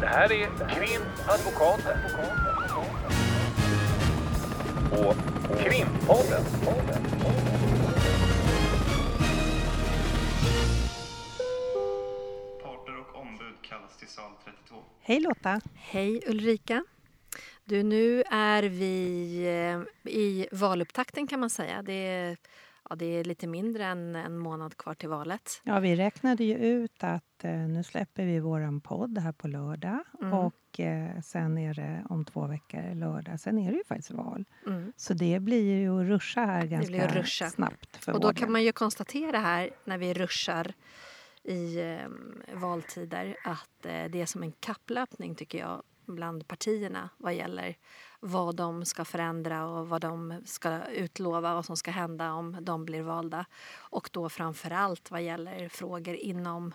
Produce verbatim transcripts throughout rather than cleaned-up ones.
Det här är Krimadvokaten. Och Krimpodden. Parter och ombud kallas till sal trettiotvå. Hej Lotta. Hej Ulrika. Du, nu är vi i valupptakten kan man säga. Det är, ja, det är lite mindre än en månad kvar till valet. Ja, vi räknade ju ut att eh, nu släpper vi våran podd här på lördag. Mm. Och eh, sen är det om två veckor lördag. Sen är det ju faktiskt val. Mm. Så det blir ju att ruscha här ganska ruscha. snabbt. För och då våren. Kan man ju konstatera här när vi ruschar i eh, valtider att eh, det är som en kapplöpning tycker jag. Bland partierna vad gäller vad de ska förändra och vad de ska utlova, vad som ska hända om de blir valda. Och då framförallt vad gäller frågor inom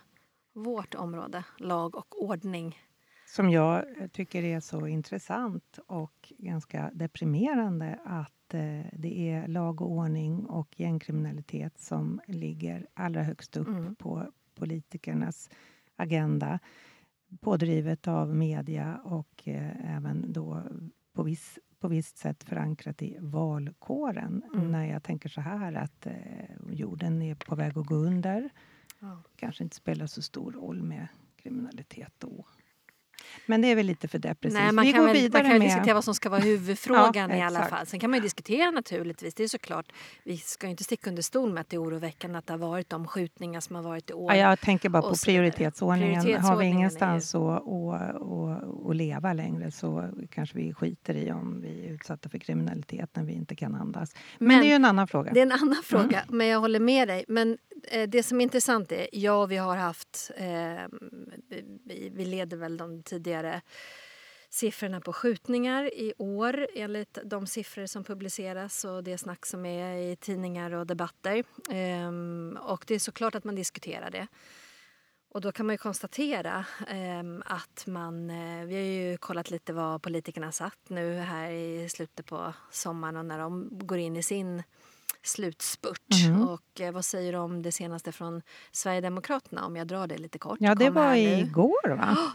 vårt område, lag och ordning. Som jag tycker är så intressant och ganska deprimerande att det är lag och ordning och gängkriminalitet som ligger allra högst upp mm. på politikernas agenda. Pådrivet av media och eh, även då på, viss, på visst sätt förankrat i valkåren. Mm. När jag tänker så här att eh, jorden är på väg att gå under. Ja. Kanske inte spelar så stor roll med kriminalitet då. Men det är väl lite för depressivt. Nej, man, Vi kan går väl, vidare man kan med... diskutera vad som ska vara huvudfrågan ja, i alla fall. Sen kan man ju diskutera naturligtvis. Det är såklart, vi ska ju inte sticka under stol med att det är oroväckande att det har varit de skjutningar som har varit i år. Ja, jag tänker bara på prioritetsordningen. prioritetsordningen. Har vi ingenstans att ju... leva längre så kanske vi skiter i om vi är utsatta för kriminalitet när vi inte kan andas. Men, Men det är ju en annan fråga. Det är en annan fråga, mm. men jag håller med dig. Men eh, det som är intressant är, ja vi har haft, eh, vi, vi leder väl de tidigare siffrorna på skjutningar i år enligt de siffror som publiceras och det snack som är i tidningar och debatter. Ehm, och det är såklart att man diskuterar det. Och då kan man ju konstatera ehm, att man, eh, vi har ju kollat lite vad politikerna satt nu här i slutet på sommaren och när de går in i sin slutspurt. Mm. Och eh, vad säger de om det senaste från Sverigedemokraterna om jag drar det lite kort? Ja, det Kom var igår va? Oh!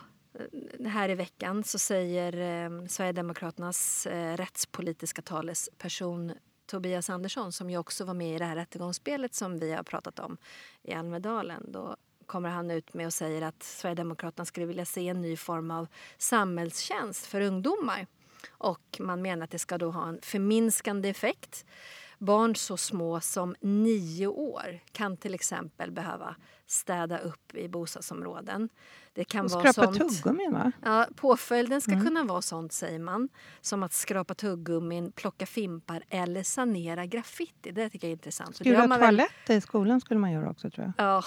Här i veckan så säger eh, Sverigedemokraternas eh, rättspolitiska talesperson Tobias Andersson som ju också var med i det här rättegångsspelet som vi har pratat om i Almedalen. Då kommer han ut med och säger att Sverigedemokraterna skulle vilja se en ny form av samhällstjänst för ungdomar. Och man menar att det ska då ha en förminskande effekt. Barn så små som nio år kan till exempel behöva städa upp i bostadsområden. Det kan vara sånt. Skrapa tuggummin va? Ja, påföljden ska mm. kunna vara sånt säger man. Som att skrapa tuggummin, plocka fimpar eller sanera graffiti. Det tycker jag är intressant. Skura toaletter väl... i skolan skulle man göra också tror jag. Ja,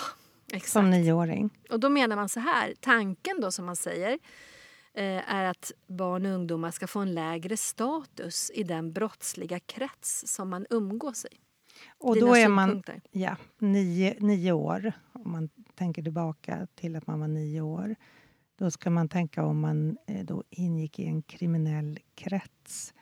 exakt. Som nioåring. Och då menar man så här, tanken då som man säger är att barn och ungdomar ska få en lägre status i den brottsliga krets som man umgås i. Och Dina då är man ja, nio, nio år, om man tänker tillbaka till att man var nio år. Då ska man tänka om man då ingick i en kriminell krets.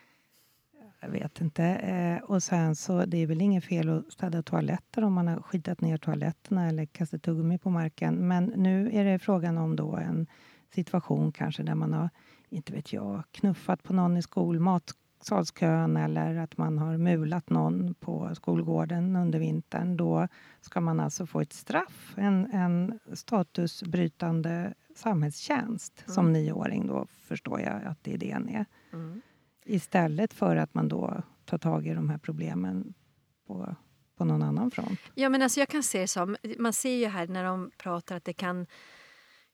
Jag vet inte. Och sen så, det är väl inget fel att städa toaletter om man har skitat ner toaletterna eller kastat tuggummi på marken. Men nu är det frågan om då en situation kanske där man har, inte vet jag, knuffat på någon i skolmatsalskön eller att man har mulat någon på skolgården under vintern. Då ska man alltså få ett straff, en, en statusbrytande samhällstjänst mm. som nioåring då förstår jag att det är det ni är. Mm. Istället för att man då tar tag i de här problemen på... på någon annan front. Ja men alltså jag kan se som, man ser ju här när de pratar att det kan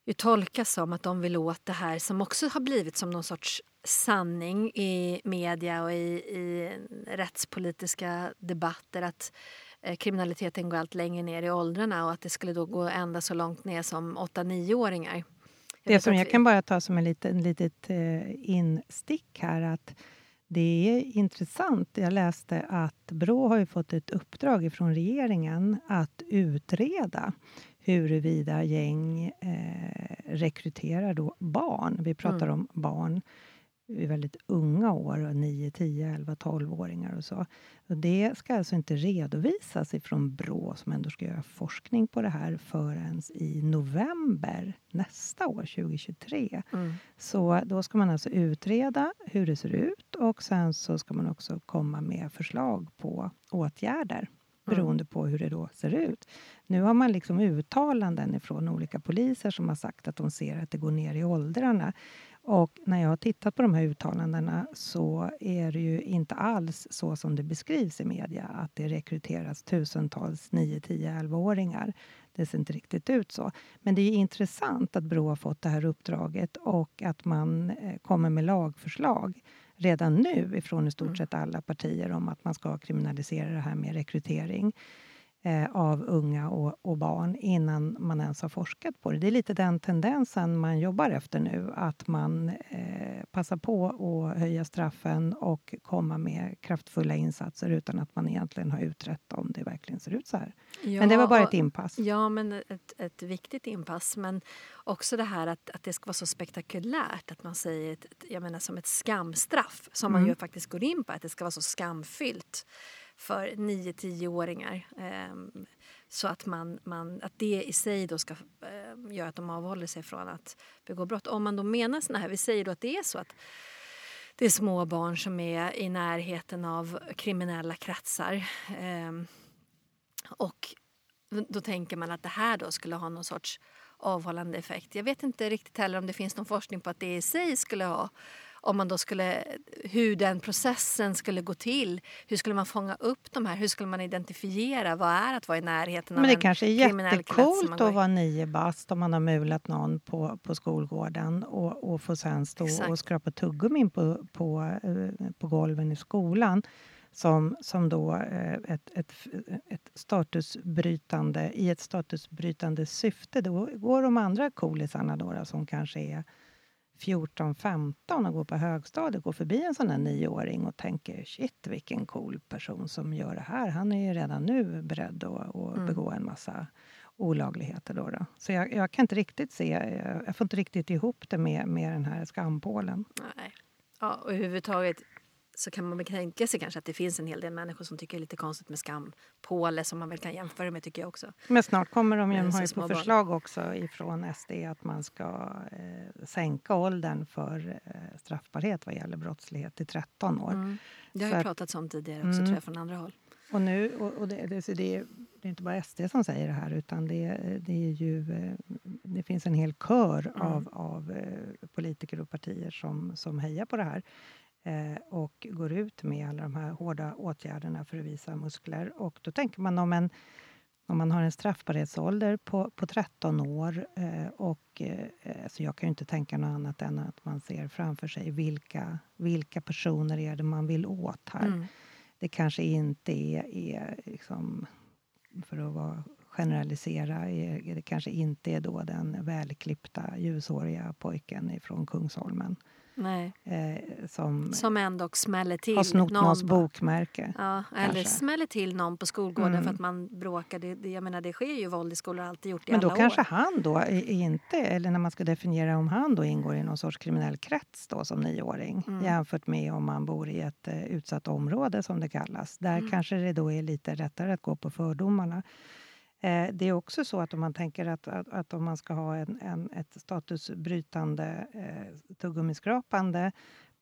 ju tolkas som att de vill åt det här som också har blivit som någon sorts sanning i media och i, i rättspolitiska debatter att eh, kriminaliteten går allt längre ner i åldrarna och att det skulle då gå ända så långt ner som åtta-nio-åringar. Jag det som jag vi... kan bara ta som en liten, litet eh, instick här att det är intressant. Jag läste att Brå har ju fått ett uppdrag från regeringen att utreda huruvida gäng eh, rekryterar då barn. Vi pratar mm. om barn i väldigt unga år, nio, tio, elva, tolv-åringar och så. Och det ska alltså inte redovisas ifrån Brå, som ändå ska göra forskning på det här, förrän i november nästa år, tjugohundratjugotre. Mm. Så då ska man alltså utreda hur det ser ut, och sen så ska man också komma med förslag på åtgärder. Beroende på hur det då ser ut. Nu har man liksom uttalanden ifrån olika poliser som har sagt att de ser att det går ner i åldrarna. Och när jag har tittat på de här uttalandena så är det ju inte alls så som det beskrivs i media. Att det rekryteras tusentals nio, tio, elva-åringar. Det ser inte riktigt ut så. Men det är ju intressant att Brå har fått det här uppdraget. Och att man kommer med lagförslag redan nu ifrån i stort sett alla partier om att man ska kriminalisera det här med rekrytering eh, av unga och, och barn innan man ens har forskat på det. Det är lite den tendensen man jobbar efter nu, att man eh, passar på att höja straffen och komma med kraftfulla insatser utan att man egentligen har utrett om det verkligen ser ut så här. Ja, men det var bara ett inpass. Ja, men ett, ett viktigt inpass, men också det här att, att det ska vara så spektakulärt, att man säger ett, jag menar som ett skamstraff som mm. man ju faktiskt går in på, att det ska vara så skamfyllt för nio-tio-åringar. Eh, så att, man, man, att det i sig då ska eh, göra att de avhåller sig från att begå brott. Om man då menar såna här, vi säger då att det är så att det är små barn som är i närheten av kriminella kretsar. Eh, och då tänker man att det här då skulle ha någon sorts avhållande effekt. Jag vet inte riktigt heller om det finns någon forskning på att det i sig skulle ha, om man då skulle, hur den processen skulle gå till, hur skulle man fånga upp de här, hur skulle man identifiera vad är att vara i närheten av en kriminell krets? Men det kanske är jättecoolt att vara nio bast om man har mulat någon på, på skolgården och, och få sen stå Exakt. och skrapa tuggummin på, på, på golven i skolan. Som, som då ett, ett, ett statusbrytande, i ett statusbrytande syfte. Då går de andra coolisarna då, som kanske är fjorton femton och går på högstadiet, går förbi en sån här nioåring och tänker shit vilken cool person som gör det här. Han är ju redan nu beredd att, att mm. begå en massa olagligheter då. då. Så jag, jag kan inte riktigt se, jag får inte riktigt ihop det med, med den här skampålen. Nej, ja, och överhuvudtaget så kan man väl tänka sig kanske att det finns en hel del människor som tycker det är lite konstigt med skampåle, som man väl kan jämföra med, tycker jag också. Men snart kommer de ju ha på förslag också ifrån S D att man ska eh, sänka åldern för eh, straffbarhet vad gäller brottslighet till tretton år. Mm. Det har jag pratat om tidigare också, mm. tror jag, från andra håll. Och nu, och, och det, det, det, är, det är inte bara S D som säger det här, utan det, det är ju, det finns en hel kör mm. av, av politiker och partier som, som hejar på det här. Och går ut med alla de här hårda åtgärderna för att visa muskler. Och då tänker man om, en, om man har en straffbarhetsålder på, på tretton år. Eh, och, eh, så jag kan ju inte tänka något annat än att man ser framför sig vilka, vilka personer är det man vill åt här. Mm. Det kanske inte är, är liksom, för att vara, generalisera, är, det kanske inte är då den välklippta ljushåriga pojken från Kungsholmen. Nej. Eh, som, som ändå smäller till. Har snott någons bokmärke. Ja, eller smäller till någon på skolgården mm. för att man bråkar. Det, det, jag menar, det sker ju våld i skolor, alltid gjort i alla år. Men då kanske han då är inte, eller när man ska definiera om han då ingår i någon sorts kriminell krets då som nioåring. Mm. Jämfört med om man bor i ett uh, utsatt område som det kallas. Där mm. kanske det då är lite rättare att gå på fördomarna. Det är också så att om man tänker att, att, att om man ska ha en, en, ett statusbrytande eh, tuggummiskrapande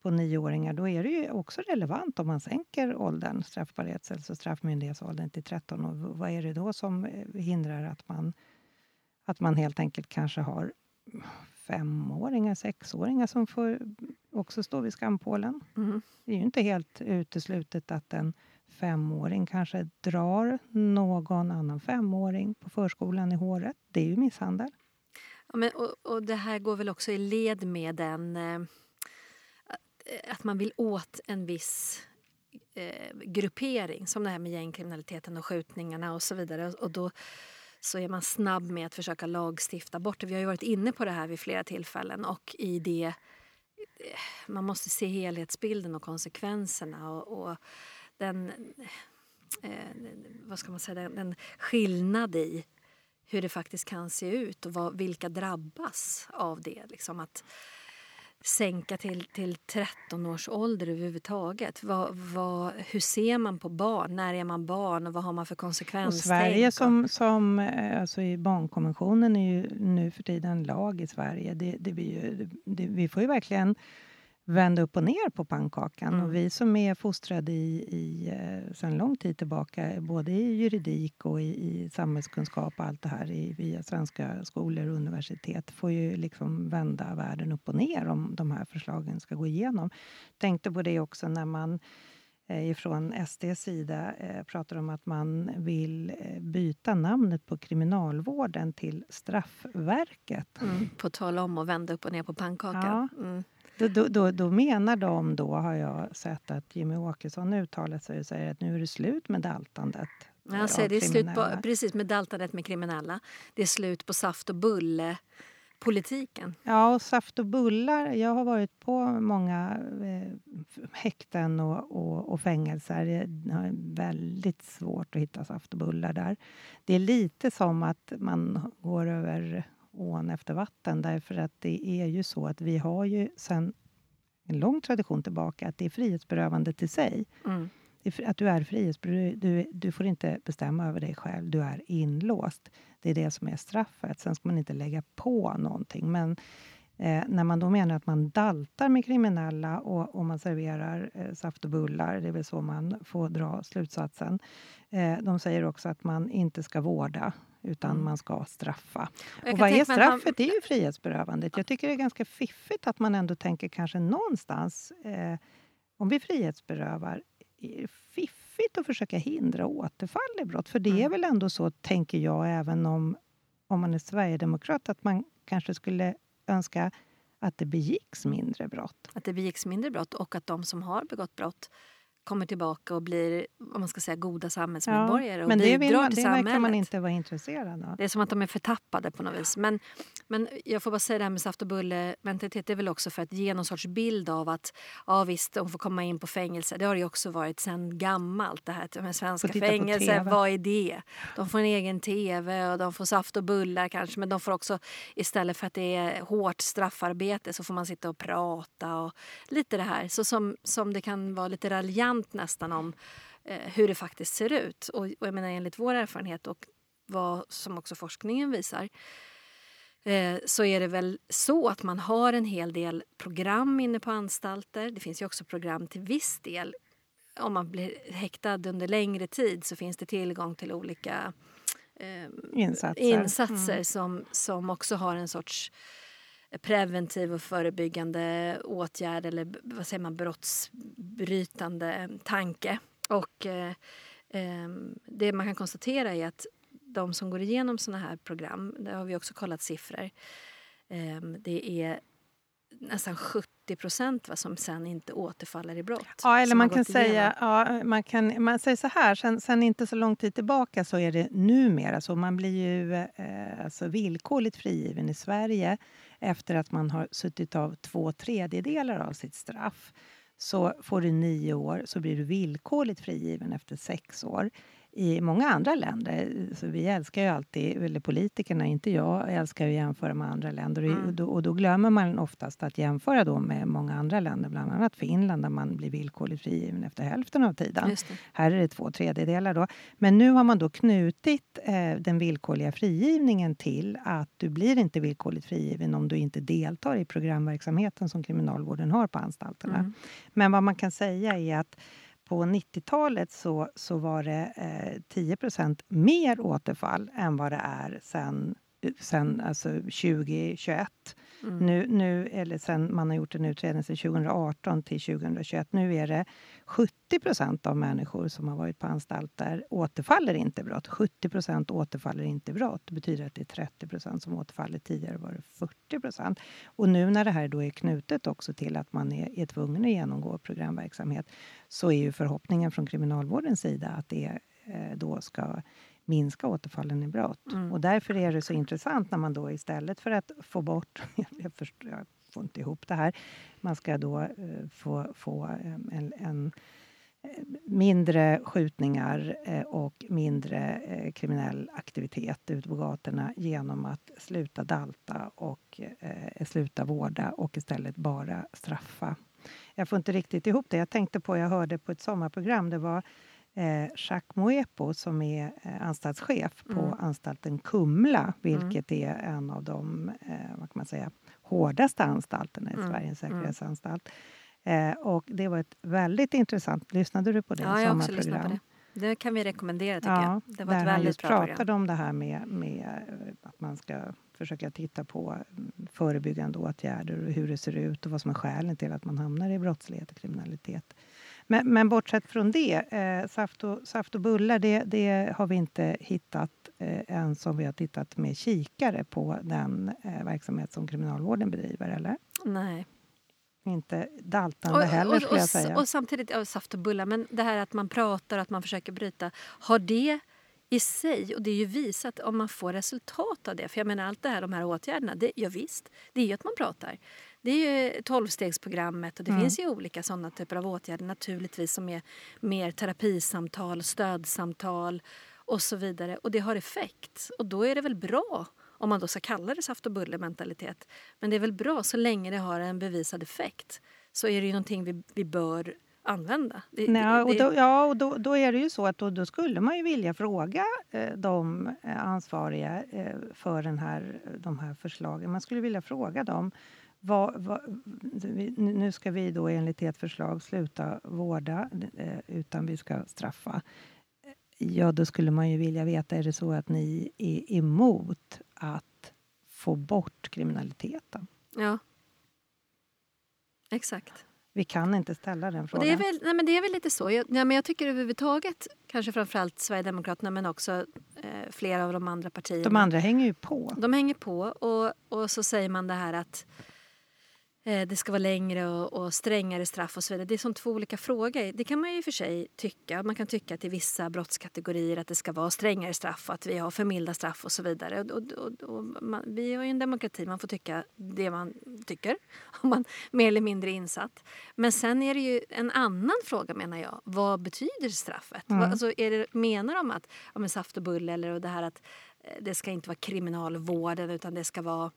på nioåringar, då är det ju också relevant om man sänker åldern, straffbarhets- eller straffmyndighetsåldern till tretton. Och vad är det då som hindrar att man, att man helt enkelt kanske har femåringar, sexåringar som får också stå vid skampålen? Mm. Det är ju inte helt uteslutet att en femåring kanske drar någon annan femåring på förskolan i håret. Det är ju misshandel. Ja, men, och, och det här går väl också i led med den eh, att man vill åt en viss eh, gruppering, som det här med gängkriminaliteten och skjutningarna och så vidare. Och då så är man snabb med att försöka lagstifta bort. Vi har ju varit inne på det här vid flera tillfällen, och i det man måste se helhetsbilden och konsekvenserna och, och den, eh, vad ska man säga, den, den skillnad i hur det faktiskt kan se ut och vad, vilka drabbas av det. Liksom att, sänka till, till tretton års ålder överhuvudtaget. Vad, vad, hur ser man på barn? När är man barn och vad har man för konsekvenser? Sverige som, som alltså i barnkonventionen är ju nu för tiden lag i Sverige. Det, det blir ju, det, vi får ju verkligen vända upp och ner på pannkakan. Mm. Och vi som är fostrade i, i, sedan lång tid tillbaka, både i juridik och i, i samhällskunskap och allt det här i, via svenska skolor och universitet, får ju liksom vända världen upp och ner om de här förslagen ska gå igenom. Tänkte på det också när man ifrån S D:s sida pratar om att man vill byta namnet på kriminalvården till Straffverket. Mm. På tal om att vända upp och ner på pannkakan. Ja. Mm. Då, då, då, då menar de då, har jag sett att Jimmy Åkesson uttalat sig och säger att nu är det slut med daltandet. Ja, säger det är slut på, precis med daltandet med kriminella. Det är slut på saft- och bulle-politiken. Ja, och saft och bullar. Jag har varit på många eh, häkten och, och, och fängelser. Det är väldigt svårt att hitta saft och bullar där. Det är lite som att man går över ån efter vatten, därför att det är ju så att vi har ju sedan en lång tradition tillbaka att det är frihetsberövande till sig. Mm. Att du är frihetsberövande, du, du får inte bestämma över dig själv, du är inlåst. Det är det som är straffet, sen ska man inte lägga på någonting. Men eh, när man då menar att man daltar med kriminella och, och man serverar eh, saft och bullar, det är väl så man får dra slutsatsen. Eh, de säger också att man inte ska vårda, utan man ska straffa. Och, och vad är straffet? Man... Det är ju frihetsberövandet. Jag tycker det är ganska fiffigt att man ändå tänker kanske någonstans, eh, om vi frihetsberövar, är det fiffigt att försöka hindra återfall i brott. För det mm. är väl ändå så, tänker jag, även om, om man är sverigedemokrat, att man kanske skulle önska att det begicks mindre brott. Att det begicks mindre brott och att de som har begått brott kommer tillbaka och blir, om man ska säga, goda samhällsmedborgare. Ja, men och det, vill man, det verkar man inte vara intresserad av. Det är som att de är förtappade på något ja. vis. Men, men jag får bara säga det här med saft och bulle mentalitet, det är väl också för att ge någon sorts bild av att, ja visst, de får komma in på fängelse. Det har ju också varit sedan gammalt det här, de här svenska fängelser, vad är det? De får en egen tv och de får saft och bullar kanske, men de får också, istället för att det är hårt straffarbete, så får man sitta och prata och lite det här. Så som, som det kan vara lite raljant nästan om eh, hur det faktiskt ser ut. Och, och jag menar, enligt vår erfarenhet och vad som också forskningen visar, eh, så är det väl så att man har en hel del program inne på anstalter. Det finns ju också program till viss del. Om man blir häktad under längre tid så finns det tillgång till olika eh, insatser, insatser mm. som, som också har en sorts preventiv och förebyggande åtgärd, eller vad säger man, brottsbrytande tanke. Och eh, eh, det man kan konstatera är att de som går igenom såna här program, där har vi också kollat siffror, eh, det är nästan sjuttio procent va, som sen inte återfaller i brott. Ja, eller man kan säga, ja, man kan man säger så här, sen, sen inte så lång tid tillbaka så är det numera så. Man blir ju eh, alltså villkorligt frigiven i Sverige efter att man har suttit av två tredjedelar av sitt straff. Så får du nio år, så blir du villkorligt frigiven efter sex år. I många andra länder, så vi älskar ju alltid, eller politikerna, inte jag, älskar ju att jämföra med andra länder. Mm. Och, då, och då glömmer man oftast att jämföra då med många andra länder, bland annat Finland, där man blir villkorligt frigiven efter hälften av tiden. Här är det två tredjedelar då. Men nu har man då knutit eh, den villkorliga frigivningen till att du blir inte villkorligt frigiven om du inte deltar i programverksamheten som kriminalvården har på anstalterna. Mm. Men vad man kan säga är att på nittiotalet så, så var det eh, tio procent mer återfall än vad det är sen, sen alltså tjugo tjugoett. Mm. Nu, nu, eller sen man har gjort en utredning sedan tjugo arton till tjugo tjugoett. Nu är det sjuttio procent av människor som har varit på anstalter återfaller inte brott. sjuttio procent återfaller inte brott. Det betyder att det är trettio procent som återfaller. Tidigare var det fyrtio procent. Och nu när det här då är knutet också till att man är, är tvungen att genomgå programverksamhet, så är ju förhoppningen från kriminalvårdens sida att det eh, då ska minska återfallen i brott. Mm. Och därför är det så intressant när man då, istället för att få bort, jag, förstår, jag får inte ihop det här, man ska då eh, få, få en, en, mindre skjutningar och mindre kriminell aktivitet ute på gatorna genom att sluta dalta och sluta vårda och istället bara straffa. Jag får inte riktigt ihop det. Jag tänkte på, jag hörde på ett sommarprogram, det var Jacques Moepo som är anstaltschef på mm. anstalten Kumla, vilket mm. är en av de, vad kan man säga, hårdaste anstalterna i mm. Sveriges säkerhetsanstalt. Eh, och det var ett väldigt intressant... Lyssnade du på det? Ja, jag har också lyssnat på det. Det kan vi rekommendera, tycker ja, jag. Det var ett väldigt bra program. Där pratade om det här med, med att man ska försöka titta på förebyggande åtgärder och hur det ser ut och vad som är skälen till att man hamnar i brottslighet och kriminalitet. Men, men bortsett från det, eh, saft, och, saft och bullar, det, det har vi inte hittat eh, än som vi har tittat med kikare på den eh, verksamhet som kriminalvården bedriver, eller? Nej. Inte daltande och, heller skulle och, och, jag säga. Och samtidigt, ja, saft och bullar, men det här att man pratar och att man försöker bryta, har det i sig, och det är ju visat om man får resultat av det, för jag menar allt det här, de här åtgärderna, det, ja visst, det är ju att man pratar. Det är ju tolvstegsprogrammet och det mm. finns ju olika sådana typer av åtgärder naturligtvis som är mer terapisamtal, stödsamtal och så vidare, och det har effekt, och då är det väl bra. Om man då ska kalla det saft- och bullementalitet. Men det är väl bra så länge det har en bevisad effekt. Så är det ju någonting vi, vi bör använda. Det, Nej, och då, ja, och då, då är det ju så att då, då skulle man ju vilja fråga eh, de ansvariga eh, för den här, de här förslagen. Man skulle vilja fråga dem. Vad, vad, nu ska vi då enligt ett förslag sluta vårda eh, utan vi ska straffa. Ja, då skulle man ju vilja veta, är det så att ni är emot att få bort kriminaliteten? Ja, exakt. Vi kan inte ställa den frågan. Det är väl, nej, men det är väl lite så. Jag, ja, men jag tycker överhuvudtaget, kanske framförallt Sverigedemokraterna, men också eh, flera av de andra partierna. De andra hänger ju på. De hänger på och, och så säger man det här att eh, det ska vara längre och, och strängare straff och så vidare. Det är som två olika frågor. Det kan man ju i och för sig tycka. Man kan tycka att i vissa brottskategorier att det ska vara strängare straff, att vi har för milda straff och så vidare. Och, och, och, och man, vi har ju en demokrati, man får tycka det man tycker, om man mer eller mindre insatt. Men sen är det ju en annan fråga, menar jag. Vad betyder straffet? Mm. Alltså, är det, menar de att ja, men saft och bulle eller och det här att det ska inte vara kriminalvården utan det ska vara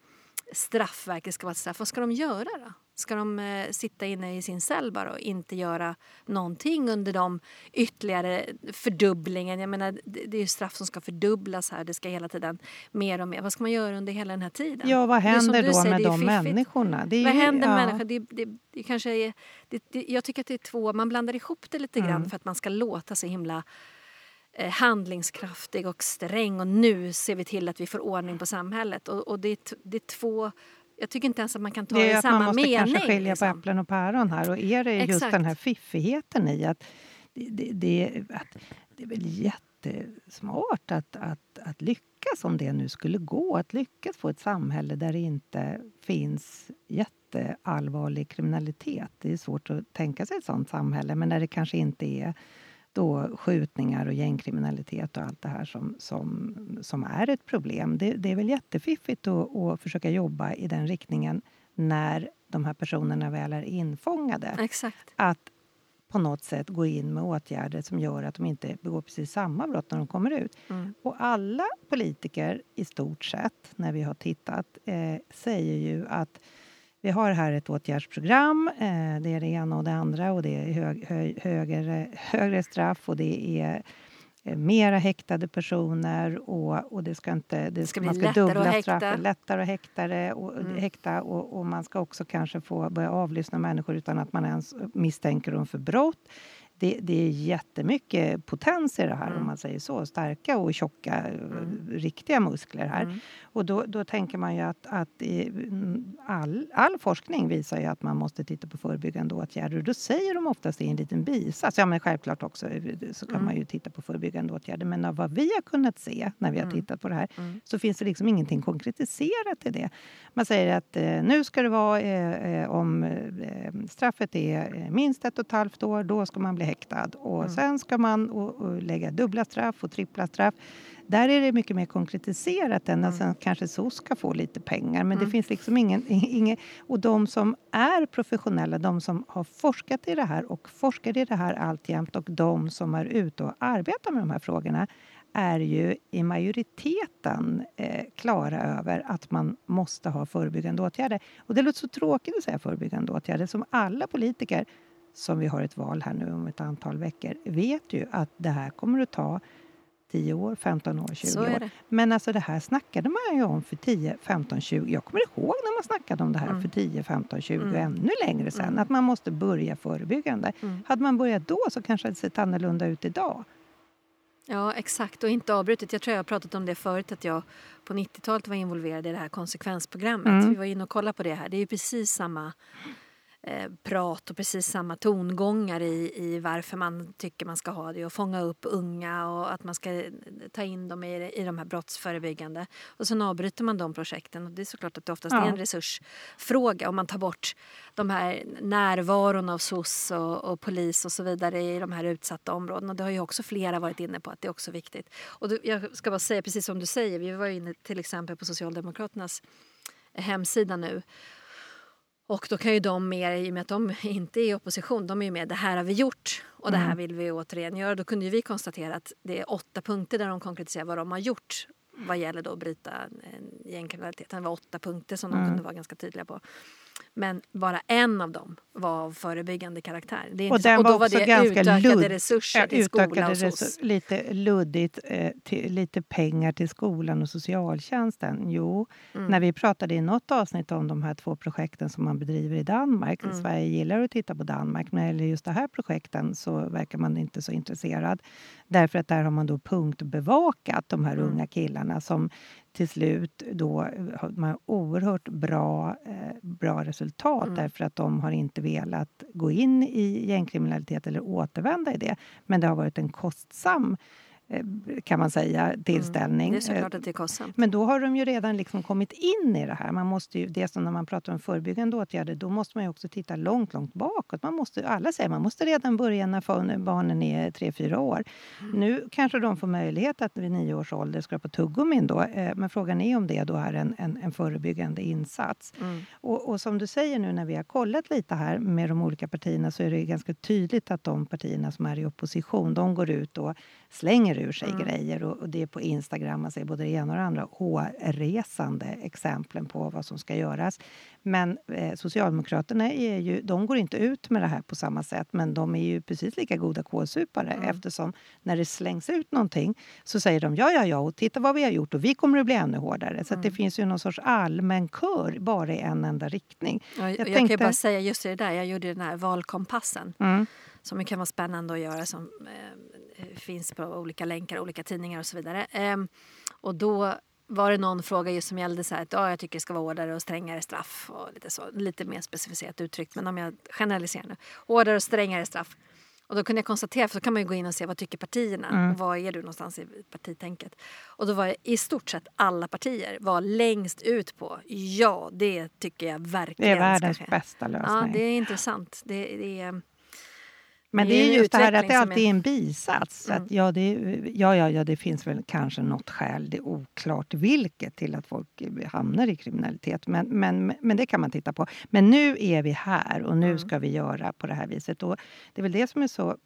straffverket, ska vara ett straff. Vad ska de göra då? Ska de eh, sitta inne i sin cell bara och inte göra någonting under de ytterligare fördubblingen? Jag menar, det, det är ju straff som ska fördubblas här. Det ska hela tiden mer och mer. Vad ska man göra under hela den här tiden? Ja, vad händer då säger, med de fiffigt. människorna? Det är ju, vad händer med ja. människorna? Det, det, det kanske är, det, det, jag tycker att det är två. Man blandar ihop det lite mm. grann för att man ska låta så himla handlingskraftig och sträng och nu ser vi till att vi får ordning på samhället och, och det, är t- det är två, jag tycker inte ens att man kan ta det i samma mening. Man måste mening, kanske skilja liksom. på äpplen och päron här, och är det just Exakt. den här fiffigheten i att det, det, det, att, det är väl jättesmart att, att, att lyckas, om det nu skulle gå att lyckas få ett samhälle där det inte finns jätteallvarlig kriminalitet. Det är svårt att tänka sig ett sådant samhälle, men där det kanske inte är då skjutningar och gängkriminalitet och allt det här som, som, som är ett problem. Det, det är väl jättefiffigt att, att försöka jobba i den riktningen när de här personerna väl är infångade. Exakt. Att på något sätt gå in med åtgärder som gör att de inte begår precis samma brott när de kommer ut. Mm. Och alla politiker i stort sett, när vi har tittat, eh, säger ju att vi har här ett åtgärdsprogram, det är det ena och det andra, och det är hög, hög, högre, högre straff och det är mera häktade personer och, och det ska inte, det ska, det ska man ska dubbla straff, lättare och häktare och mm. häkta och, och man ska också kanske få börja avlyssna människor utan att man ens misstänker dem för brott. Det, det är jättemycket potens i det här, mm. om man säger så. Starka och tjocka, mm. riktiga muskler här. Mm. Och då, då tänker man ju att, att all, all forskning visar ju att man måste titta på förebyggande åtgärder. Och då säger de oftast i en liten bisats. Ja, men självklart också så kan mm. man ju titta på förebyggande åtgärder. Men av vad vi har kunnat se när vi har tittat på det här mm. så finns det liksom ingenting konkretiserat i det. Man säger att eh, nu ska det vara, eh, om eh, straffet är minst ett och ett halvt år, då ska man bli häktad. Och sen ska man och, och lägga dubbla straff och trippla straff. Där är det mycket mer konkretiserat än att mm. kanske så ska få lite pengar. Men mm. det finns liksom ingen, ingen... Och de som är professionella, de som har forskat i det här och forskar i det här alltjämt och de som är ute och arbetar med de här frågorna är ju i majoriteten eh, klara över att man måste ha förebyggande åtgärder. Och det låter så tråkigt att säga förebyggande åtgärder, som alla politiker som vi har ett val här nu om ett antal veckor vet ju att det här kommer att ta tio år, femton år, tjugo år. Men alltså det här snackade man ju om för tio, femton, tjugo. Jag kommer ihåg när man snackade om det här mm. för tio, femton, tjugo mm. ännu längre sedan. Mm. Att man måste börja förebyggande. Mm. Hade man börjat då så kanske det sett annorlunda ut idag. Ja, exakt. Och inte avbrutet. Jag tror jag har pratat om det förut, att jag på nittiotalet var involverad i det här konsekvensprogrammet. Mm. Vi var inne och kollade på det här. Det är ju precis samma eh, prat och precis samma tongångar i, i varför man tycker man ska ha det. Och fånga upp unga och att man ska ta in dem i, i de här brottsförebyggande. Och sen avbryter man de projekten. Och det är såklart att det oftast ja. är en resursfråga. Om man tar bort de här närvaron av S O S och, och polis och så vidare i de här utsatta områdena. Det har ju också flera varit inne på att det är också viktigt. Och du, jag ska bara säga, precis som du säger, vi var inne till exempel på Socialdemokraternas hemsida nu. Och då kan ju de mer, i och med att de inte är i opposition, de är ju med, det här har vi gjort och mm. det här vill vi återigen göra. Då kunde ju vi konstatera att det är åtta punkter där de konkretiserar vad de har gjort. Vad gäller då att bryta gängkriminaliteten. Det var åtta punkter som de mm. kunde vara ganska tydliga på. Men bara en av dem var av förebyggande karaktär. Det är och, den var och då också var det ganska utökade ludd, resurser till skolan och resurs, lite luddigt, eh, till, lite pengar till skolan och socialtjänsten. Jo, mm. när vi pratade i något avsnitt om de här två projekten som man bedriver i Danmark. Mm. Sverige gillar att titta på Danmark, men eller just det här projekten så verkar man inte så intresserad. Därför att där har man då punktbevakat de här mm. unga killarna som... Till slut då har man oerhört bra, eh, bra resultat mm. därför att de har inte velat gå in i gängkriminalitet eller återvända i det. Men det har varit en kostsam, eh, kan man säga, tillställning. Mm. Det är såklart att det är kostsamt. Men då har de ju redan liksom kommit in i det här. Man måste ju, det är som när man pratar om förebyggande åtgärder, då måste man ju också titta långt, långt bakåt. Man måste, alla säger att man måste redan börja när barnen är tre, fyra år. Mm. Nu kanske de får möjlighet att vid nio års ålder skrapa tuggummin då. Men frågan är om det då är en, en, en förebyggande insats. Mm. Och, och som du säger nu när vi har kollat lite här med de olika partierna så är det ganska tydligt att de partierna som är i opposition, de går ut och slänger ur sig mm. grejer. Och, och det är på Instagram man ser både det ena och det andra hårresande exemplen på vad som ska göras. Men eh, Socialdemokraterna är ju, de går inte ut med det här på samma sätt, men de är ju precis lika goda kålsupare mm. eftersom när det slängs ut någonting så säger de ja, ja, ja och titta vad vi har gjort och vi kommer att bli ännu hårdare. Så mm. att det finns ju någon sorts allmän kör bara i en enda riktning. Ja, jag jag tänkte... kan ju bara säga just det där, jag gjorde den här valkompassen mm. som kan vara spännande att göra som eh, finns på olika länkar, olika tidningar och så vidare. Eh, och då var det någon fråga just som gällde så här att ja, jag tycker det ska vara hårdare och strängare straff och lite så, lite mer specificerat uttryckt, men om jag generaliserar nu, hårdare och strängare straff. Och då kunde jag konstatera, för så kan man ju gå in och se vad tycker partierna mm. och vad är du någonstans i partitänket. Och då var jag, i stort sett alla partier var längst ut på ja, det tycker jag verkligen. Det är världens bästa lösning. Ja, det är intressant. Det, det är... Men det är, det är just det här att det alltid är en bisats. Mm. Att ja, det, ja, ja, ja, det finns väl kanske något skäl, det är oklart vilket, till att folk hamnar i kriminalitet. Men, men, men det kan man titta på. Men nu är vi här och nu mm. ska vi göra på det här viset. Och det är väl det som är så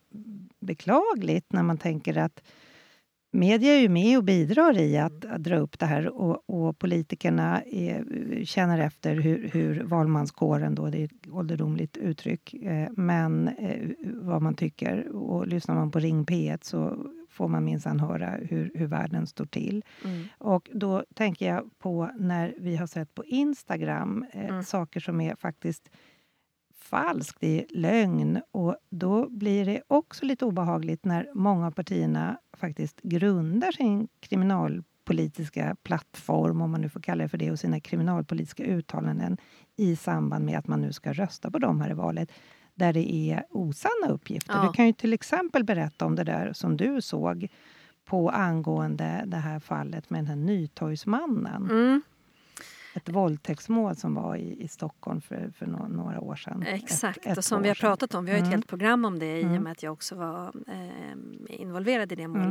beklagligt när man tänker att media är ju med och bidrar i att, att dra upp det här och, och politikerna är, känner efter hur, hur valmanskåren då, det är ett ålderdomligt uttryck, eh, men eh, vad man tycker. Och lyssnar man på Ring P ett så får man minsann höra hur, hur världen står till. Mm. Och då tänker jag på när vi har sett på Instagram eh, mm. saker som är faktiskt... falskt, det är lögn och då blir det också lite obehagligt när många av partierna faktiskt grundar sin kriminalpolitiska plattform, om man nu får kalla det för det, och sina kriminalpolitiska uttalanden i samband med att man nu ska rösta på dem här i valet, där det är osanna uppgifter. Ja. Du kan ju till exempel berätta om det där som du såg på angående det här fallet med den här Nytorgsmannen. Mm. Ett våldtäktsmål som var i, i Stockholm för, för no, några år sedan. Exakt, ett, ett och som vi har pratat om. Vi har ett mm. helt program om det i och med att jag också var eh, involverad i det målet.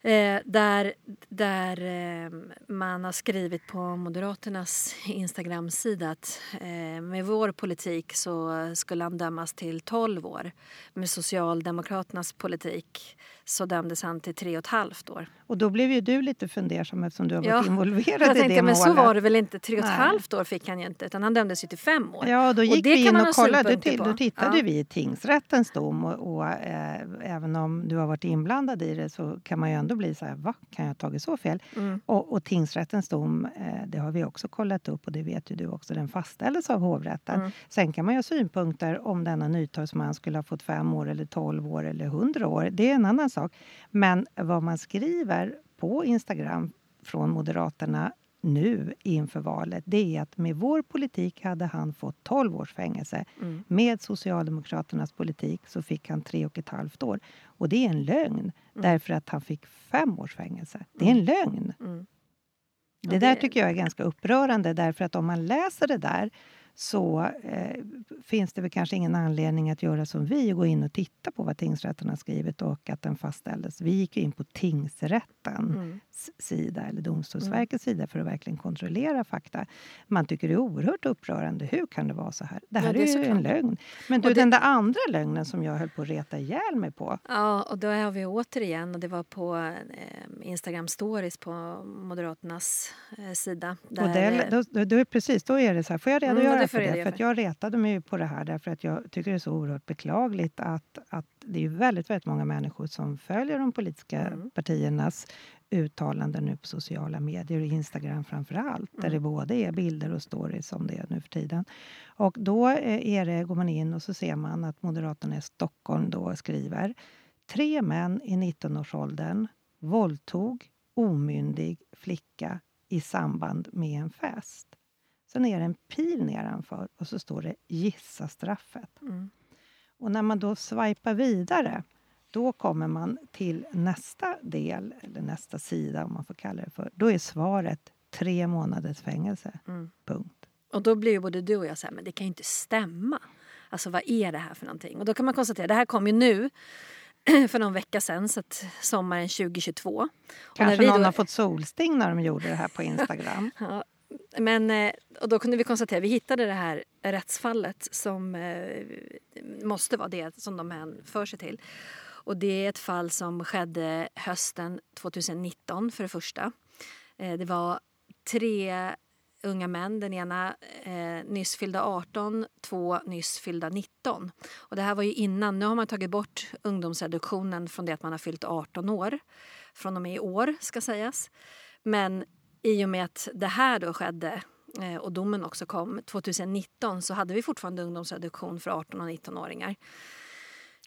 Mm. Eh, där där eh, man har skrivit på Moderaternas Instagram-sida att eh, med vår politik så skulle han dömas till tolv år. Med Socialdemokraternas politik så dömdes han till tre och ett halvt år. Och då blev ju du lite fundersam eftersom du har varit ja, involverad jag i tänkte, det målet. Så var det väl inte, tre och ett halvt år fick han ju inte utan han dömdes ju till fem år. Ja, då gick och det vi in och kollade, då, då tittade ja. vi i tingsrättens dom och, och eh, även om du har varit inblandad i det så kan man ju ändå bli så här, va? Kan jag ha tagit så fel? Mm. Och, och tingsrättens dom, eh, det har vi också kollat upp och det vet ju du också, den fastställdes av hovrätten. Mm. Sen kan man ju ha synpunkter om denna nytorgsman skulle ha fått fem år eller tolv år eller hundra år. Det är en annan sak. Men vad man skriver på Instagram från Moderaterna nu inför valet, det är att med vår politik hade han fått tolv års fängelse. Mm. Med Socialdemokraternas politik så fick han tre och ett halvt år. Och det är en lögn. Mm. Därför att han fick fem års fängelse. Det är en lögn. Mm. Det, det där tycker jag är ganska upprörande. Därför att om man läser det där så eh, finns det väl kanske ingen anledning att göra som vi och gå in och titta på vad tingsrätten har skrivit och att den fastställdes. Vi gick ju in på tingsrättens mm. sida eller Domstolsverkets mm. sida för att verkligen kontrollera fakta. Man tycker det är oerhört upprörande. Hur kan det vara så här? Det här ja, det är, är ju en lögn. Men du, det... den där andra lögnen som jag höll på att reta ihjäl mig på. Ja, och då har vi återigen, och det var på eh, Instagram stories på Moderaternas eh, sida. Där... Och det, då, då, då, precis, då är det så här, får jag reda mm. göra för det, för att jag retade mig ju på det här därför att jag tycker det är så oerhört beklagligt att, att det är väldigt, väldigt många människor som följer de politiska mm. partiernas uttalanden nu på sociala medier och Instagram framför allt, mm. där det både är bilder och stories som det är nu för tiden. Och då är det, går man in och så ser man att Moderaterna i Stockholm då skriver tre män i nitton års åldern våldtog omyndig flicka i samband med en fest. Sen är det en pil nedanför och så står det gissa straffet. Mm. Och när man då swipar vidare, då kommer man till nästa del, eller nästa sida om man får kalla det för. Då är svaret tre månaders fängelse. Mm. Punkt. Och då blir ju både du och jag så här, men det kan ju inte stämma. Alltså vad är det här för någonting? Och då kan man konstatera, det här kom ju nu för någon vecka sedan, så att sommaren tjugohundratjugotvå. Kanske och någon då... har fått solsting när de gjorde det här på Instagram. Ja. Men, och då kunde vi konstatera, vi hittade det här rättsfallet som eh, måste vara det som de här för sig till. Och det är ett fall som skedde hösten tjugonitton för det första. Eh, det var tre unga män, den ena eh, nyss fyllda arton, två nyss fyllda nitton. Och det här var ju innan, nu har man tagit bort ungdomsreduktionen från det att man har fyllt arton år. Från och med i år ska sägas. Men i och med att det här då skedde och domen också kom tjugonitton så hade vi fortfarande ungdomsreduktion för arton- och nitton-åringar.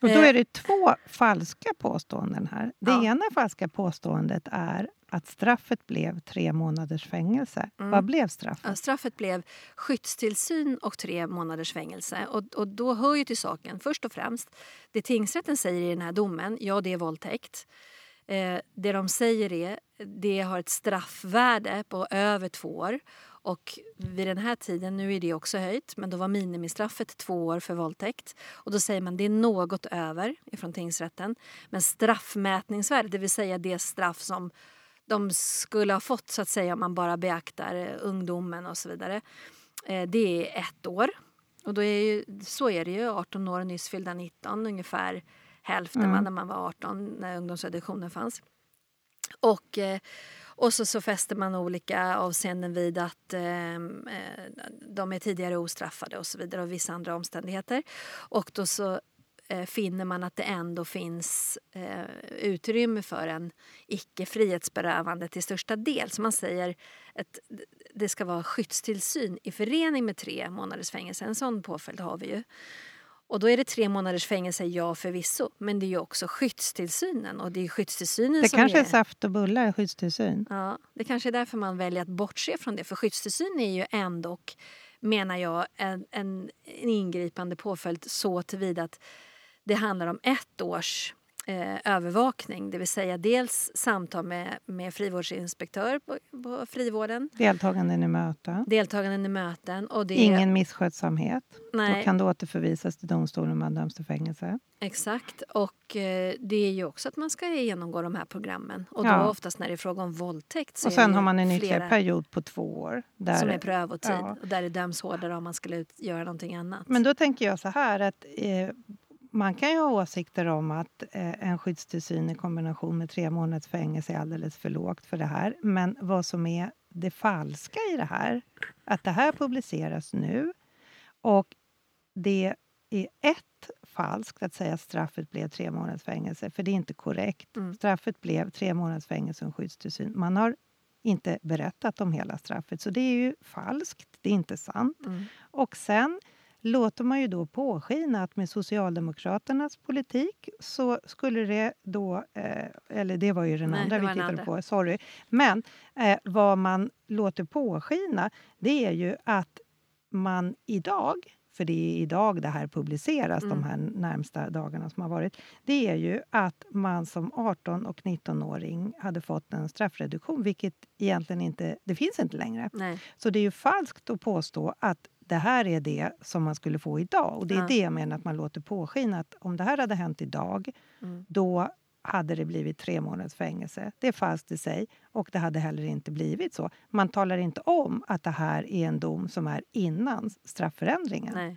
Och då är det två falska påståenden här. Det ja. ena falska påståendet är att straffet blev tre månaders fängelse. Mm. Vad blev straffet? Ja, straffet blev skyddstillsyn och tre månaders fängelse. Och, och då hör ju till saken, först och främst, det tingsrätten säger i den här domen, ja det är våldtäkt. Eh, det de säger är det har ett straffvärde på över två år och vid den här tiden, nu är det också höjt men då var minimistraffet två år för våldtäkt och då säger man det är något över ifrån tingsrätten men straffmätningsvärde, det vill säga det straff som de skulle ha fått så att säga om man bara beaktar ungdomen och så vidare, eh, det är ett år och då är ju, så är det ju arton år nyss fyllda nitton ungefär hälften mm. när man var arton när ungdomsreduktionen fanns. Och, och så, så fäster man olika avseenden vid att eh, de är tidigare ostraffade och så vidare och vissa andra omständigheter. Och då så eh, finner man att det ändå finns eh, utrymme för en icke-frihetsberövande till största del. Så man säger att det ska vara skyddstillsyn i förening med tre månaders fängelse. En sån påföljd har vi ju. Och då är det tre månaders fängelse, ja förvisso. Men det är ju också skyddstillsynen. Och det är skyddstillsynen det som kanske är... är saft och bullar, skyddstillsyn. Ja, det kanske är därför man väljer att bortse från det. För skyddstillsyn är ju ändå, menar jag, en, en ingripande påföljd så tillvida att det handlar om ett års eh, övervakning. Det vill säga dels samtal med, med frivårdsinspektör på, på frivården. Deltaganden i möten. Deltaganden i möten. Och det... Ingen misskötsamhet. Nej. Då kan det återförvisas till domstolen om man döms till fängelse. Exakt. Och eh, det är ju också att man ska genomgå de här programmen. Och då ja. oftast när det är fråga om våldtäkt. Så och sen har man en ytterligare period på två år. Där, som är prövotid. Ja. Och där det döms hårdare om man skulle ut, göra någonting annat. Men då tänker jag så här att... Eh, Man kan ju ha åsikter om att eh, en skyddstillsyn i kombination med tre månaders fängelse är alldeles för lågt för det här. Men vad som är det falska i det här, att det här publiceras nu och det är ett falskt att säga att straffet blev tre månaders fängelse. För det är inte korrekt. Mm. Straffet blev tre månaders fängelse och skyddstillsyn. Man har inte berättat om hela straffet så det är ju falskt, det är inte sant. Mm. Och sen... låter man ju då påskina att med Socialdemokraternas politik så skulle det då, eh, eller det var ju den Nej, andra vi tittade andra. på, sorry. Men eh, vad man låter påskina det är ju att man idag, för det är idag det här publiceras mm. de här närmsta dagarna som har varit, det är ju att man som arton- och nitton-åring hade fått en straffreduktion, vilket egentligen inte, det finns inte längre. Nej. Så det är ju falskt att påstå att det här är det som man skulle få idag. Och det är ja. det jag menar att man låter påskina. Att om det här hade hänt idag. Mm. Då hade det blivit tre månaders fängelse. Det är falskt i sig. Och det hade heller inte blivit så. Man talar inte om att det här är en dom som är innan straffförändringen. Nej.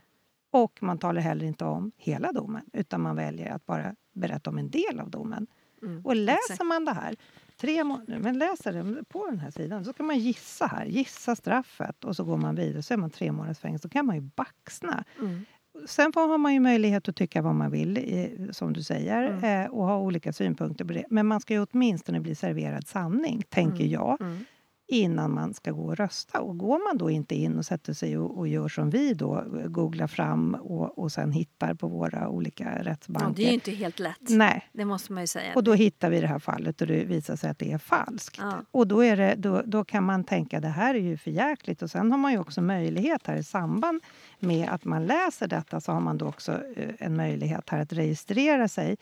Och man talar heller inte om hela domen. Utan man väljer att bara berätta om en del av domen. Mm. Och läser Exakt. man det här. Tre månader, men läser den på den här sidan så kan man gissa här, gissa straffet och så går man vidare så är man tre månaders fängelse så kan man ju baxna. Mm. Sen har man ju möjlighet att tycka vad man vill i, som du säger mm. eh, och ha olika synpunkter på det. Men man ska ju åtminstone bli serverad sanning, tänker mm. jag, mm. innan man ska gå och rösta. Och går man då inte in och sätter sig och, och gör som vi då, googlar fram och, och sen hittar på våra olika rättsbanker. Ja, det är ju inte helt lätt. Nej. Det måste man ju säga. Och då hittar vi det här fallet och det visar sig att det är falskt. Ja. Och då, är det, då, då kan man tänka det här är ju för jäkligt. Och sen har man ju också möjlighet här i samband med att man läser detta så har man då också en möjlighet här att registrera sig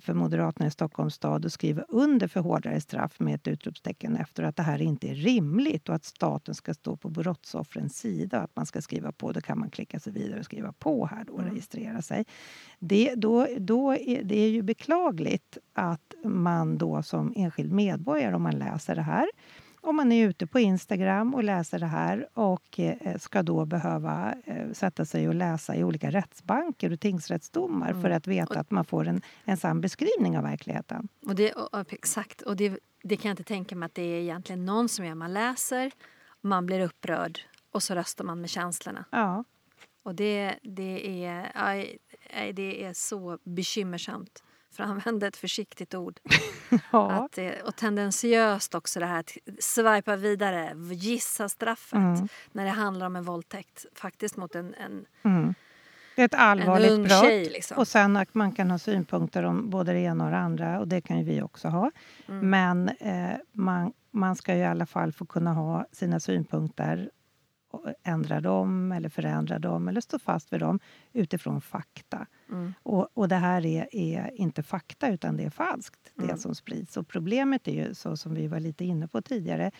för Moderaterna i Stockholms stad och skriva under för hårdare straff med ett utropstecken efter att det här inte är rimligt och att staten ska stå på brottsoffrens sida och att man ska skriva på, då kan man klicka sig vidare och skriva på här då och registrera sig. Det, då, då är, det är ju beklagligt att man då som enskild medborgare om man läser det här om man är ute på Instagram och läser det här och ska då behöva sätta sig och läsa i olika rättsbanker och tingsrättsdomar mm. för att veta och, att man får en, en sann beskrivning av verkligheten. Och det, och, exakt, och det, det kan jag inte tänka mig att det är egentligen någon som gör. Man läser, man blir upprörd och så röstar man med känslorna. Ja. Och det, det, är, ja, det är så bekymmersamt. För att använda ett försiktigt ord. Ja. Att, och tendensiöst också det här att swipa vidare, gissa straffet. Mm. När det handlar om en våldtäkt faktiskt mot en, en, mm. det är ett allvarligt brott. Tjej, liksom. Och sen att man kan ha synpunkter om både det ena och det andra. Och det kan ju vi också ha. Mm. Men eh, man, man ska ju i alla fall få kunna ha sina synpunkter. Ändra dem eller förändra dem eller stå fast vid dem utifrån fakta. Mm. Och, och det här är, är inte fakta utan det är falskt det mm. som sprids. Och problemet är ju så som vi var lite inne på tidigare.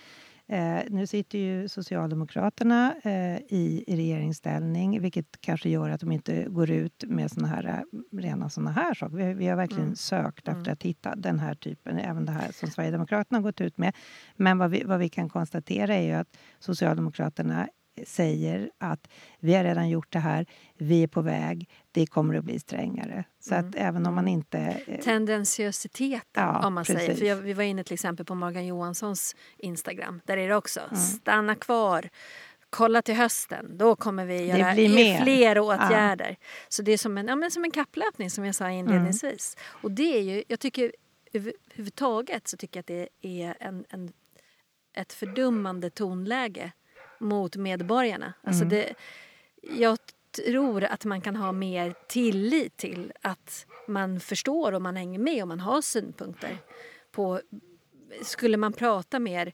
Eh, nu sitter ju Socialdemokraterna eh, i, i regeringsställning vilket kanske gör att de inte går ut med såna här, rena såna här saker. Vi, vi har verkligen mm. sökt efter att hitta den här typen, även det här som Sverigedemokraterna har gått ut med. Men vad vi, vad vi kan konstatera är ju att Socialdemokraterna säger att vi har redan gjort det här, vi är på väg, det kommer att bli strängare. Så att mm. även om man inte... Tendensiositeten, ja, om man precis. säger. För jag, vi var inne till exempel på Morgan Johanssons Instagram. Där är det också, mm. stanna kvar, kolla till hösten. Då kommer vi göra fler åtgärder. Ja. Så det är som en, ja, men som en kapplöpning som jag sa inledningsvis. Mm. Och det är ju, jag tycker överhuvudtaget så tycker jag att det är en, en, ett fördummande tonläge mot medborgarna. Alltså mm. det, jag tror att man kan ha mer tillit till att man förstår och man hänger med och man har synpunkter på, skulle man prata mer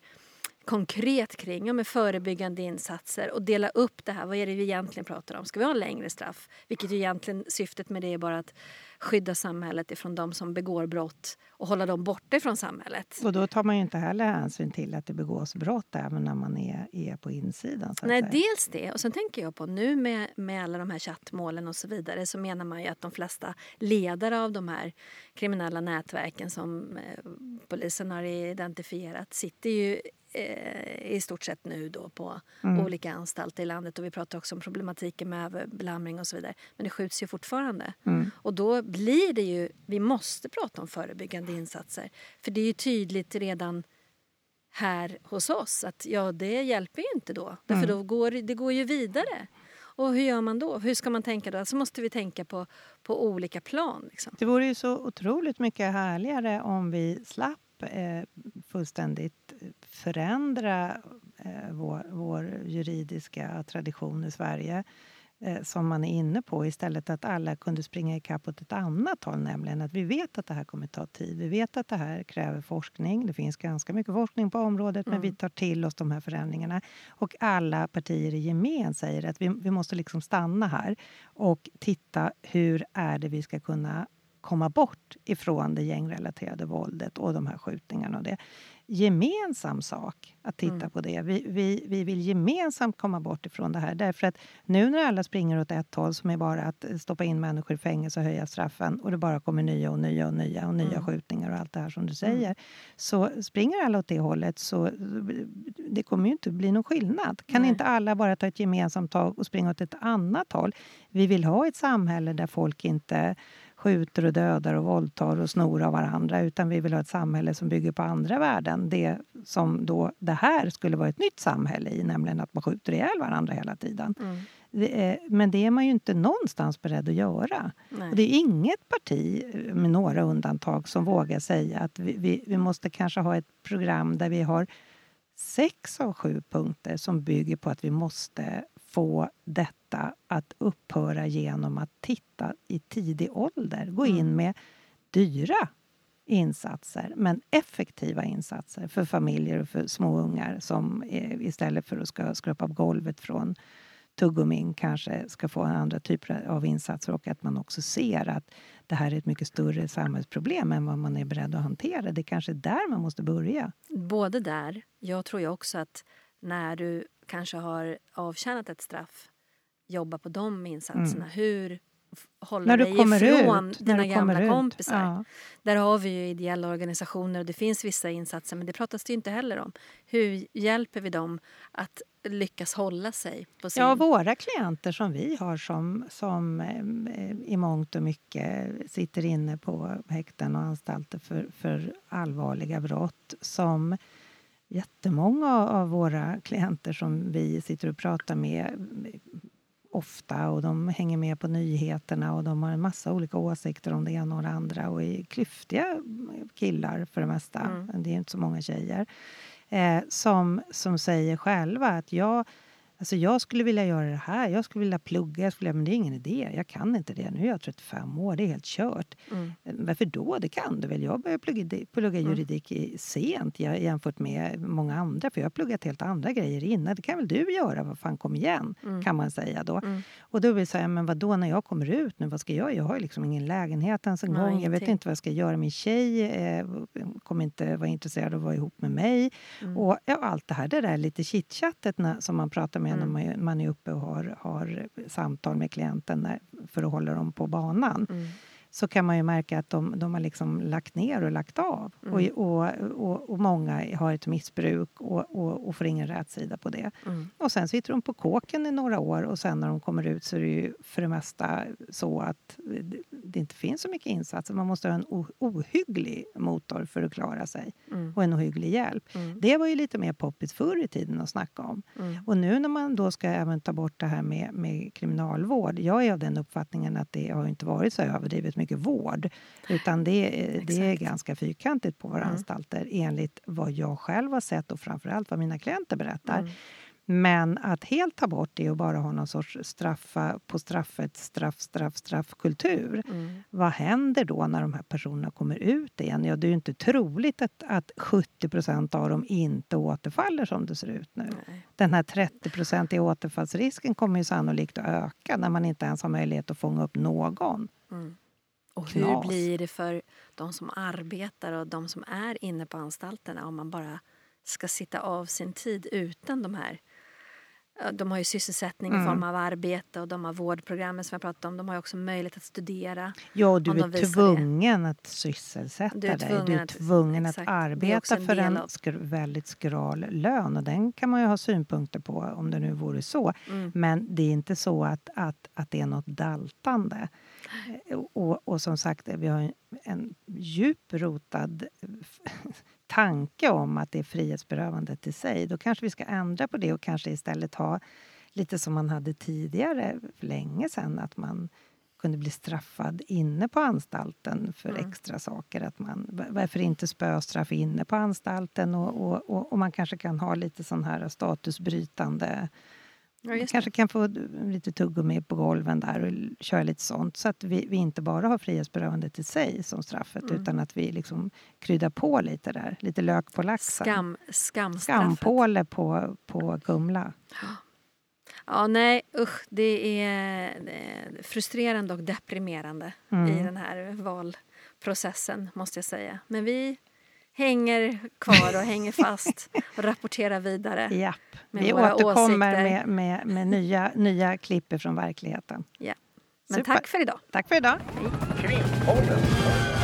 konkret kring, ja, med förebyggande insatser och dela upp det här. Vad är det vi egentligen pratar om? Ska vi ha längre straff? Vilket ju egentligen syftet med det är bara att skydda samhället ifrån de som begår brott och hålla dem borta från samhället. Och då tar man ju inte heller hänsyn till att det begås brott även när man är, är på insidan. Så att Nej, säga. dels det. Och sen tänker jag på nu med, med alla de här chattmålen och så vidare, så menar man ju att de flesta ledare av de här kriminella nätverken som eh, polisen har identifierat sitter ju i stort sett nu då på mm. olika anstalter i landet, och vi pratar också om problematiken med överbelamring och så vidare, men det skjuts ju fortfarande mm. och då blir det ju, vi måste prata om förebyggande insatser, för det är ju tydligt redan här hos oss att ja, det hjälper ju inte då, därför mm. då går, det går ju vidare. Och hur gör man då? Hur ska man tänka då? Alltså måste vi tänka på, på olika plan liksom. Det vore ju så otroligt mycket härligare om vi slapp fullständigt förändra vår, vår juridiska tradition i Sverige som man är inne på, istället att alla kunde springa ikapp åt ett annat håll, nämligen att vi vet att det här kommer ta tid, vi vet att det här kräver forskning, det finns ganska mycket forskning på området mm. men vi tar till oss de här förändringarna, och alla partier i gemen säger att vi, vi måste liksom stanna här och titta hur är det vi ska kunna komma bort ifrån det gängrelaterade våldet och de här skjutningarna och det. Gemensam sak att titta mm. på det. Vi, vi, vi vill gemensamt komma bort ifrån det här. Därför att nu när alla springer åt ett håll som är bara att stoppa in människor i fängelse och höja straffen, och det bara kommer nya och nya och nya och nya mm. skjutningar och allt det här som du säger. Mm. Så springer alla åt det hållet, så det kommer ju inte bli någon skillnad. Kan Nej. inte alla bara ta ett gemensamt tag och springa åt ett annat håll? Vi vill ha ett samhälle där folk inte skjuter och dödar och våldtar och snor av varandra, utan vi vill ha ett samhälle som bygger på andra värden. Det som då det här skulle vara ett nytt samhälle i, nämligen att man skjuter ihjäl varandra hela tiden. Mm. Det är, men det är man ju inte någonstans beredd att göra. Och det är inget parti med några undantag som vågar säga att vi, vi, vi måste kanske ha ett program där vi har sex av sju punkter som bygger på att vi måste få detta att upphöra genom att titta i tidig ålder. Gå in med dyra insatser, men effektiva insatser för familjer och för små ungar som istället för att ska skrapa upp golvet från tuggummin kanske ska få andra typer av insatser, och att man också ser att det här är ett mycket större samhällsproblem än vad man är beredd att hantera. Det är kanske där man måste börja. Både där, jag tror jag också att när du kanske har avtjänat ett straff, jobba på de insatserna. Mm. Hur håller dig ifrån ut, dina gamla kompisar? Ja. Där har vi ju ideella organisationer och det finns vissa insatser, men det pratas det ju inte heller om. Hur hjälper vi dem att lyckas hålla sig på sin... Ja, våra klienter som vi har som, som eh, i mångt och mycket sitter inne på häkten och anstalter för, för allvarliga brott, som... Jättemånga av våra klienter som vi sitter och pratar med ofta, och de hänger med på nyheterna och de har en massa olika åsikter om det ena och det andra, och är klyftiga killar för det mesta. Mm. Det är inte så många tjejer eh, som, som säger själva att jag, alltså jag skulle vilja göra det här, jag skulle vilja plugga, jag skulle, men det är ingen idé, jag kan inte det, nu är jag trettiofem år, det är helt kört. Mm. Varför då? Det kan du väl? Jag började plugga, plugga juridik mm. sent jämfört med många andra, för jag har pluggat helt andra grejer innan, det kan väl du göra, vad fan, kom igen, mm. kan man säga då. Mm. Och då vill jag säga, men vad då när jag kommer ut nu, vad ska jag göra? Jag har liksom ingen lägenhet ens en Nej, gång, jag vet inte vad jag ska göra, min tjej eh, kommer inte vara intresserad av att vara ihop med mig, mm. och ja, allt det här, det där lite chitchattet som man pratar med Mm. när man är uppe och har, har samtal med klienten för att hålla dem på banan. Mm. Så kan man ju märka att de, de har liksom lagt ner och lagt av. Mm. Och, och, och, och många har ett missbruk och, och, och får ingen rätsida på det. Mm. Och sen sitter de på kåken i några år, och sen när de kommer ut så är det ju för det mesta så att det inte finns så mycket insatser. Man måste ha en o, ohygglig motor för att klara sig. Mm. Och en ohygglig hjälp. Mm. Det var ju lite mer poppigt förr i tiden att snacka om. Mm. Och nu när man då ska även ta bort det här med, med kriminalvård. Jag är av den uppfattningen att det har inte varit så överdrivet mycket vård, utan det, det är ganska fyrkantigt på våra mm. anstalter enligt vad jag själv har sett och framförallt vad mina klienter berättar. Mm. Men att helt ta bort det och bara ha någon sorts straffa på straffet, straff, straff, straffkultur. Mm. Vad händer då när de här personerna kommer ut igen? Ja, det är ju inte troligt att, att sjuttio procent av dem inte återfaller som det ser ut nu. Nej. Den här trettio procent i återfallsrisken kommer ju sannolikt att öka när man inte ens har möjlighet att fånga upp någon. Mm. Och hur Knas. Blir det för de som arbetar och de som är inne på anstalterna om man bara ska sitta av sin tid utan de här? De har ju sysselsättning mm. i form av arbete och de har vårdprogrammen som jag pratade om. De har ju också möjlighet att studera. Ja, du är tvungen det. Att sysselsätta dig. Du är tvungen, du är tvungen att, att arbeta en för en skr- väldigt skral lön. Och den kan man ju ha synpunkter på om det nu vore så. Mm. Men det är inte så att, att, att det är något daltande. Och, och som sagt, vi har en, en djuprotad tanke om att det är frihetsberövandet i sig. Då kanske vi ska ändra på det och kanske istället ha lite som man hade tidigare för länge sedan. Att man kunde bli straffad inne på anstalten för mm. extra saker. Att man, varför inte spöstraff inne på anstalten? Och, och, och, och man kanske kan ha lite sån här statusbrytande. Ja, man kanske kan få lite tuggummi på golven där och köra lite sånt. Så att vi, vi inte bara har frihetsberövandet i sig som straffet. Mm. Utan att vi liksom kryddar på lite där. Lite lök på laxen. Skam, skamstraffet. Skampåle på, på Kumla. Ja. ja, nej usch. Det är frustrerande och deprimerande mm. i den här valprocessen måste jag säga. Men vi hänger kvar och hänger fast och rapporterar vidare. Japp. Vi återkommer med, med, med nya, nya klipper från verkligheten. Ja. Men super. Tack för idag. Tack för idag. Hej.